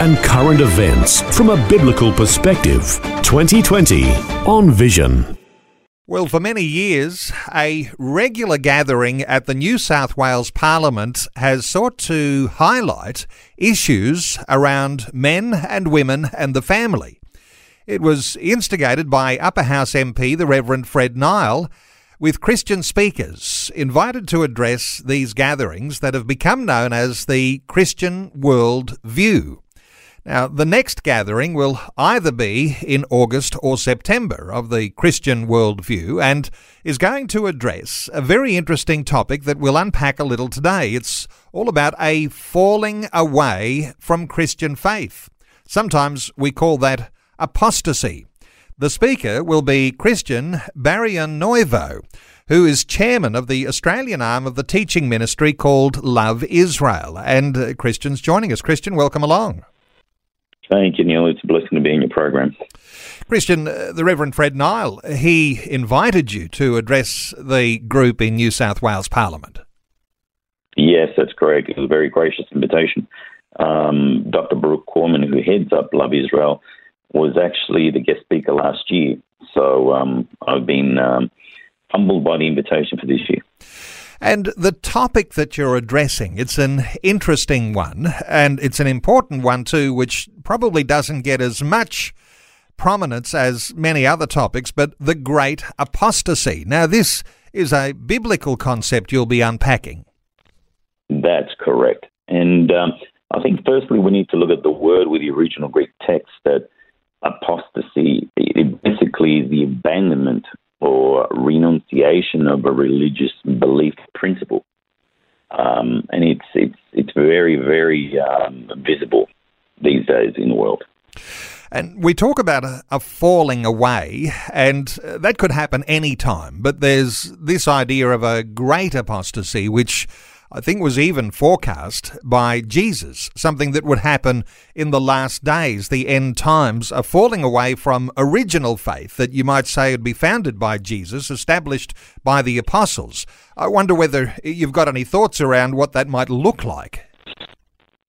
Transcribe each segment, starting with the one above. and current events from a biblical perspective. 2020 on Vision. Well, for many years, a regular gathering at the New South Wales Parliament has sought to highlight issues around men and women and the family. It was instigated by Upper House MP, the Reverend Fred Nile, with Christian speakers invited to address these gatherings that have become known as the Christian World View. Now, the next gathering will either be in August or September of the Christian World View and is going to address a very interesting topic that we'll unpack a little today. It's all about a falling away from Christian faith. Sometimes we call that apostasy. The speaker will be Christian Barrionuevo, who is chairman of the Australian arm of the teaching ministry called Love Israel. And Christian's joining us. Christian, welcome along. Thank you, Neil. It's a blessing to be in your program. Christian, the Reverend Fred Nile, he invited you to address the group in New South Wales Parliament. Yes, that's correct. It was a very gracious invitation. Dr. Baruch Corman, who heads up Love Israel, was actually the guest speaker last year. So I've been humbled by the invitation for this year. And the topic that you're addressing, it's an interesting one, and it's an important one too, which probably doesn't get as much prominence as many other topics, but the great apostasy. Now, this is a biblical concept you'll be unpacking. That's correct. And I think firstly we need to look at the word with the original Greek text that apostasy, it basically is the abandonment or renunciation of a religious belief principle. And it's very, very visible these days in the world. And we talk about a falling away, and that could happen any time. But there's this idea of a great apostasy, which I think was even forecast by Jesus, something that would happen in the last days, the end times, a falling away from original faith that you might say would be founded by Jesus, established by the apostles. I wonder whether you've got any thoughts around what that might look like.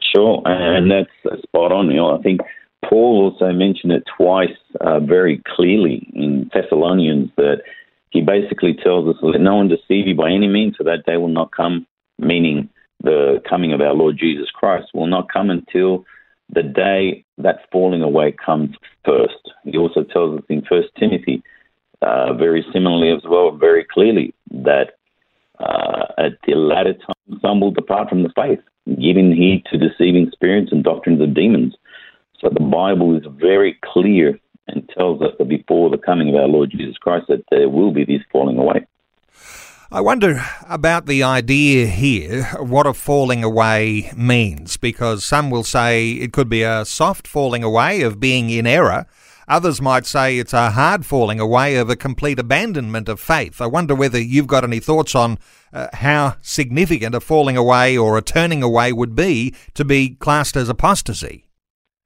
Sure, and that's spot on. You know, I think Paul also mentioned it twice very clearly in Thessalonians that he basically tells us, "Let no one deceive you by any means, for that day will not come." Meaning the coming of our Lord Jesus Christ will not come until the day that falling away comes first. He also tells us in 1 Timothy, very similarly as well, very clearly, that at the latter time some will depart from the faith, giving heed to deceiving spirits and doctrines of demons. So the Bible is very clear and tells us that before the coming of our Lord Jesus Christ that there will be this falling away. I wonder about the idea here, what a falling away means, because some will say it could be a soft falling away of being in error. Others might say it's a hard falling away of a complete abandonment of faith. I wonder whether you've got any thoughts on how significant a falling away or a turning away would be to be classed as apostasy.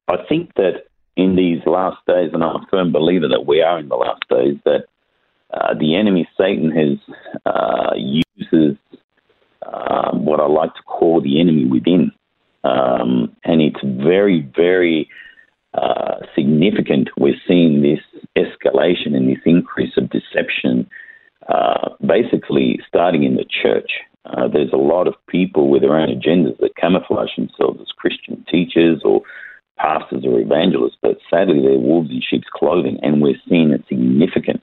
I think that in these last days, and I'm a firm believer that we are in the last days, that the enemy, Satan, has uses what I like to call the enemy within. And it's very, very significant. We're seeing this escalation and this increase of deception basically starting in the church. There's a lot of people with their own agendas that camouflage themselves as Christian teachers or pastors or evangelists, but sadly they're wolves in sheep's clothing, and we're seeing a significant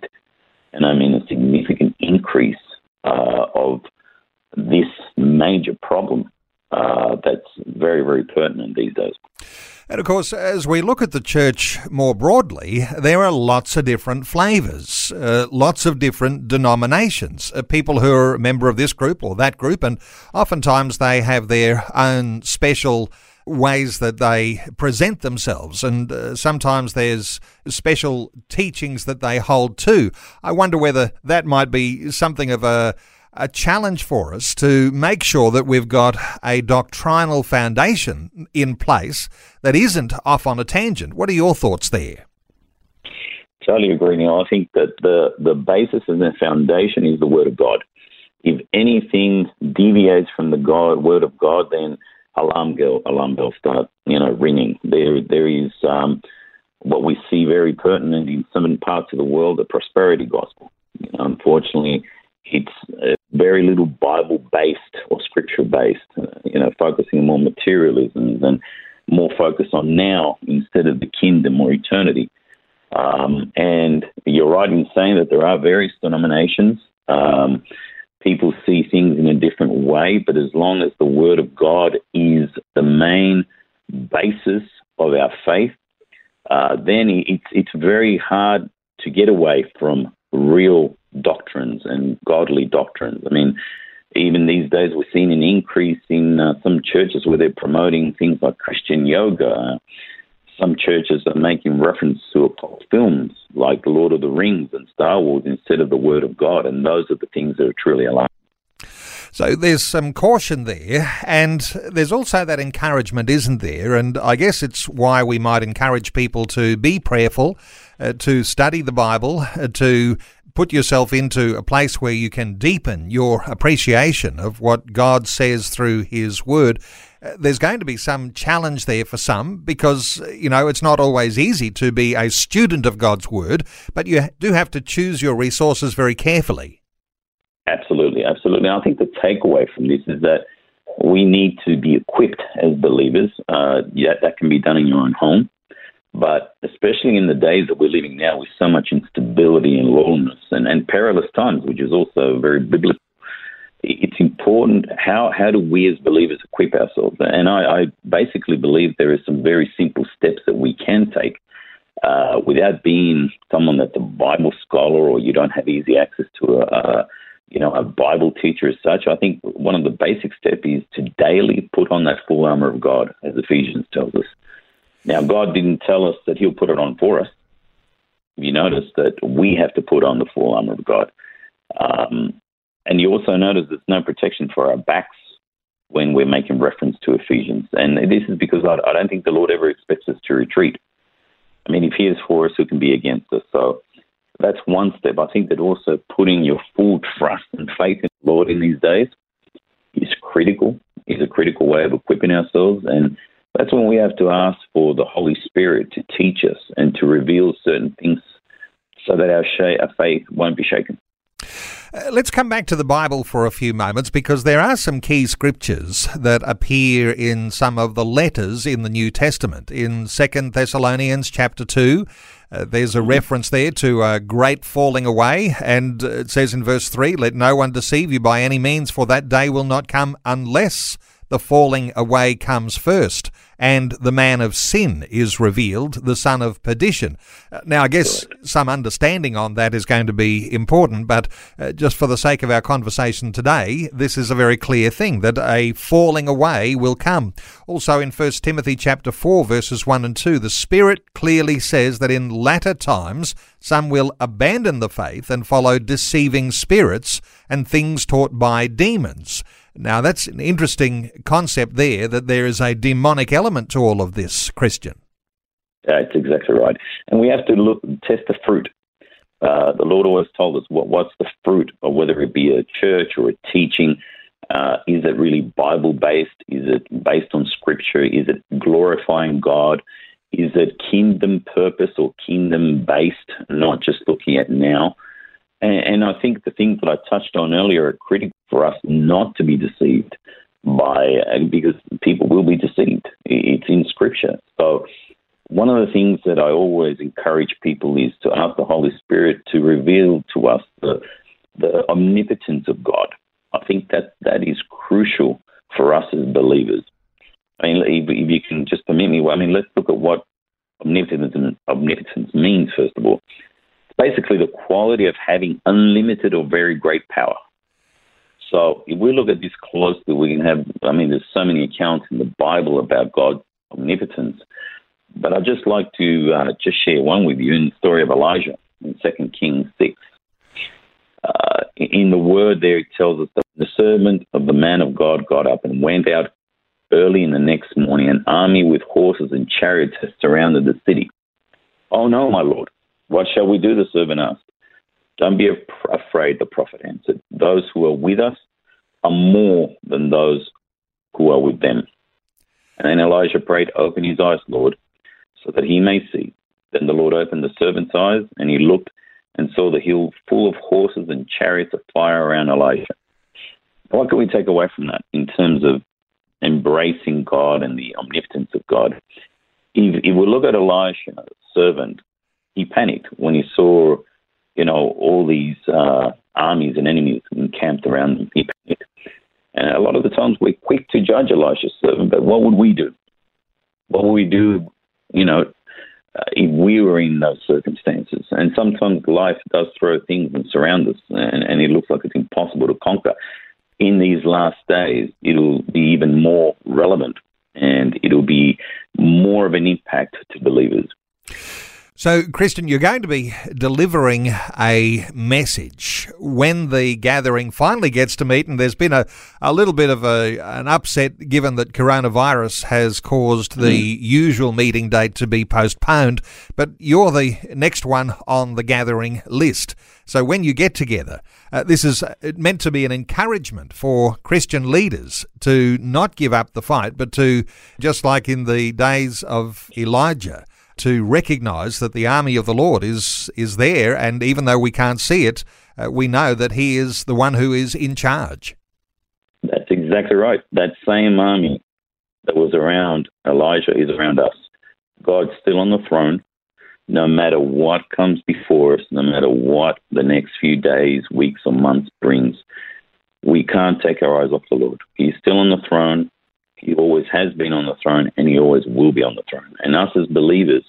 a significant increase of this major problem that's very, very pertinent these days. And of course, as we look at the church more broadly, there are lots of different flavours, lots of different denominations, people who are a member of this group or that group, and oftentimes they have their own special ways that they present themselves, and sometimes there's special teachings that they hold to. I wonder whether that might be something of a challenge for us to make sure that we've got a doctrinal foundation in place that isn't off on a tangent. What are your thoughts there? Totally agree, Neil. I think that the basis and the foundation is the Word of God. If anything deviates from the Word of God, then alarm bells start, ringing. There is what we see very pertinent in some parts of the world, the prosperity gospel. Unfortunately, it's very little Bible-based or Scripture-based, focusing more materialism and more focus on now instead of the kingdom or eternity. And you're right in saying that there are various denominations. People see things in a different way, but as long as the Word of God is the main basis of our faith, then it's very hard to get away from real doctrines and godly doctrines. I mean, even these days we're seeing an increase in some churches where they're promoting things like Christian yoga. Some churches are making reference to occult films like The Lord of the Rings and Star Wars instead of the Word of God, and those are the things that are truly alive. So there's some caution there, and there's also that encouragement, isn't there? And I guess it's why we might encourage people to be prayerful, to study the Bible, to put yourself into a place where you can deepen your appreciation of what God says through His Word. There's going to be some challenge there for some because, it's not always easy to be a student of God's Word, but you do have to choose your resources very carefully. Absolutely, absolutely. I think the takeaway from this is that we need to be equipped as believers. That can be done in your own home, but especially in the days that we're living now with so much instability and lawlessness and perilous times, which is also very biblical. It's important, how do we as believers equip ourselves? And I basically believe there are some very simple steps that we can take without being someone that's a Bible scholar or you don't have easy access to a Bible teacher as such. I think one of the basic steps is to daily put on that full armor of God, as Ephesians tells us. Now, God didn't tell us that He'll put it on for us. You notice that we have to put on the full armor of God. And you also notice there's no protection for our backs when we're making reference to Ephesians. And this is because I don't think the Lord ever expects us to retreat. I mean, if He is for us, who can be against us? So that's one step. I think that also putting your full trust and faith in the Lord in these days is critical, is a critical way of equipping ourselves. And that's when we have to ask for the Holy Spirit to teach us and to reveal certain things so that our faith won't be shaken. Let's come back to the Bible for a few moments, because there are some key scriptures that appear in some of the letters in the New Testament. In 2 Thessalonians chapter 2, there's a reference there to a great falling away, and it says in verse 3, "Let no one deceive you by any means, for that day will not come unless the falling away comes first, and the man of sin is revealed, the son of perdition." Now, I guess some understanding on that is going to be important, but just for the sake of our conversation today, this is a very clear thing, that a falling away will come. Also in 1 Timothy chapter 4, verses 1 and 2, the Spirit clearly says that in latter times some will abandon the faith and follow deceiving spirits and things taught by demons. Now, that's an interesting concept there, that there is a demonic element to all of this, Christian. That's exactly right. And we have to test the fruit. The Lord always told us what's the fruit, or whether it be a church or a teaching. Is it really Bible-based? Is it based on Scripture? Is it glorifying God? Is it kingdom purpose or kingdom-based, not just looking at now? And I think the things that I touched on earlier are critical for us not to be deceived by, because people will be deceived. It's in Scripture. So one of the things that I always encourage people is to ask the Holy Spirit to reveal to us the omnipotence of God. I think that is crucial for us as believers. I mean, if you can just permit me, let's look at what omnipotence means, first of all. Basically the quality of having unlimited or very great power. So if we look at this closely, we can have, I mean, there's so many accounts in the Bible about God's omnipotence. But I'd just like to just share one with you in the story of Elijah in 2 Kings 6. In the word there, it tells us that the servant of the man of God got up and went out early in the next morning. An army with horses and chariots has surrounded the city. Oh no, my Lord, what shall we do? The servant asked. Don't be afraid, the prophet answered. Those who are with us are more than those who are with them. And then Elijah prayed, open his eyes, Lord, so that he may see. Then the Lord opened the servant's eyes, and he looked and saw the hill full of horses and chariots of fire around Elijah. What can we take away from that in terms of embracing God and the omnipotence of God? If we look at Elisha, the servant, he panicked when he saw, you know, all these armies and enemies encamped around him. He panicked. And a lot of the times we're quick to judge Elisha's servant, but what would we do? What would we do, you know, if we were in those circumstances? And sometimes life does throw things and surround us, and it looks like it's impossible to conquer. In these last days, it'll be even more relevant, and it'll be more of an impact to believers. So, Christian, you're going to be delivering a message when the gathering finally gets to meet, and there's been a little bit of an upset given that coronavirus has caused the usual meeting date to be postponed, but you're the next one on the gathering list. So when you get together, this is meant to be an encouragement for Christian leaders to not give up the fight, but to, just like in the days of Elijah, to recognise that the army of the Lord is there, and even though we can't see it, we know that he is the one who is in charge. That's exactly right. That same army that was around Elijah is around us. God's still on the throne. No matter what comes before us, no matter what the next few days, weeks or months brings, we can't take our eyes off the Lord. He's still on the throne. He always has been on the throne, and he always will be on the throne. And us as believers,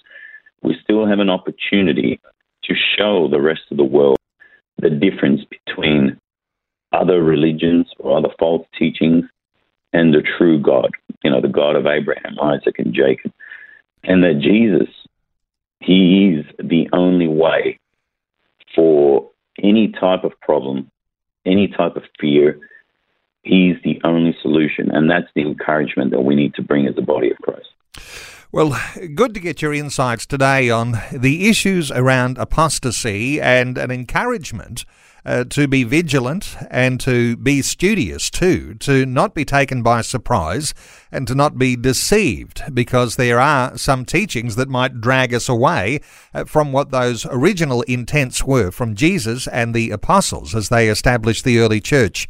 we still have an opportunity to show the rest of the world the difference between other religions or other false teachings and the true God, you know, the God of Abraham, Isaac, and Jacob. And that Jesus, he is the only way for any type of problem, any type of fear. He's the only solution, and that's the encouragement that we need to bring as the body of Christ. Well, good to get your insights today on the issues around apostasy, and an encouragement to be vigilant and to be studious too, to not be taken by surprise and to not be deceived, because there are some teachings that might drag us away from what those original intents were from Jesus and the apostles as they established the early church.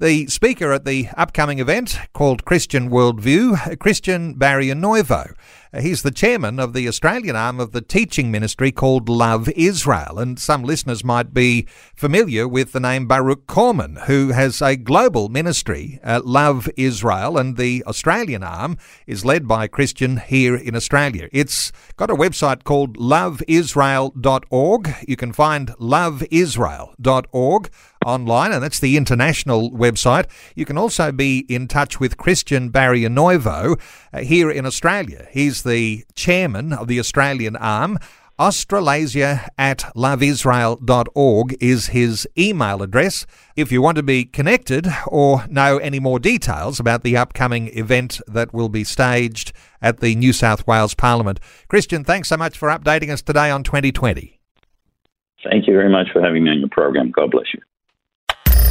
The speaker at the upcoming event, called Christian Worldview, Christian Barrionuevo. He's the chairman of the Australian arm of the teaching ministry called Love Israel. And some listeners might be familiar with the name Baruch Corman, who has a global ministry, Love Israel, and the Australian arm is led by a Christian here in Australia. It's got a website called loveisrael.org. You can find loveisrael.org online, and that's the international website. You can also be in touch with Christian Barrionuevo here in Australia. He's the chairman of the Australian arm. Australasia at loveisrael.org is his email address. If you want to be connected or know any more details about the upcoming event that will be staged at the New South Wales Parliament. Christian, thanks so much for updating us today on 2020. Thank you very much for having me on your program. God bless you.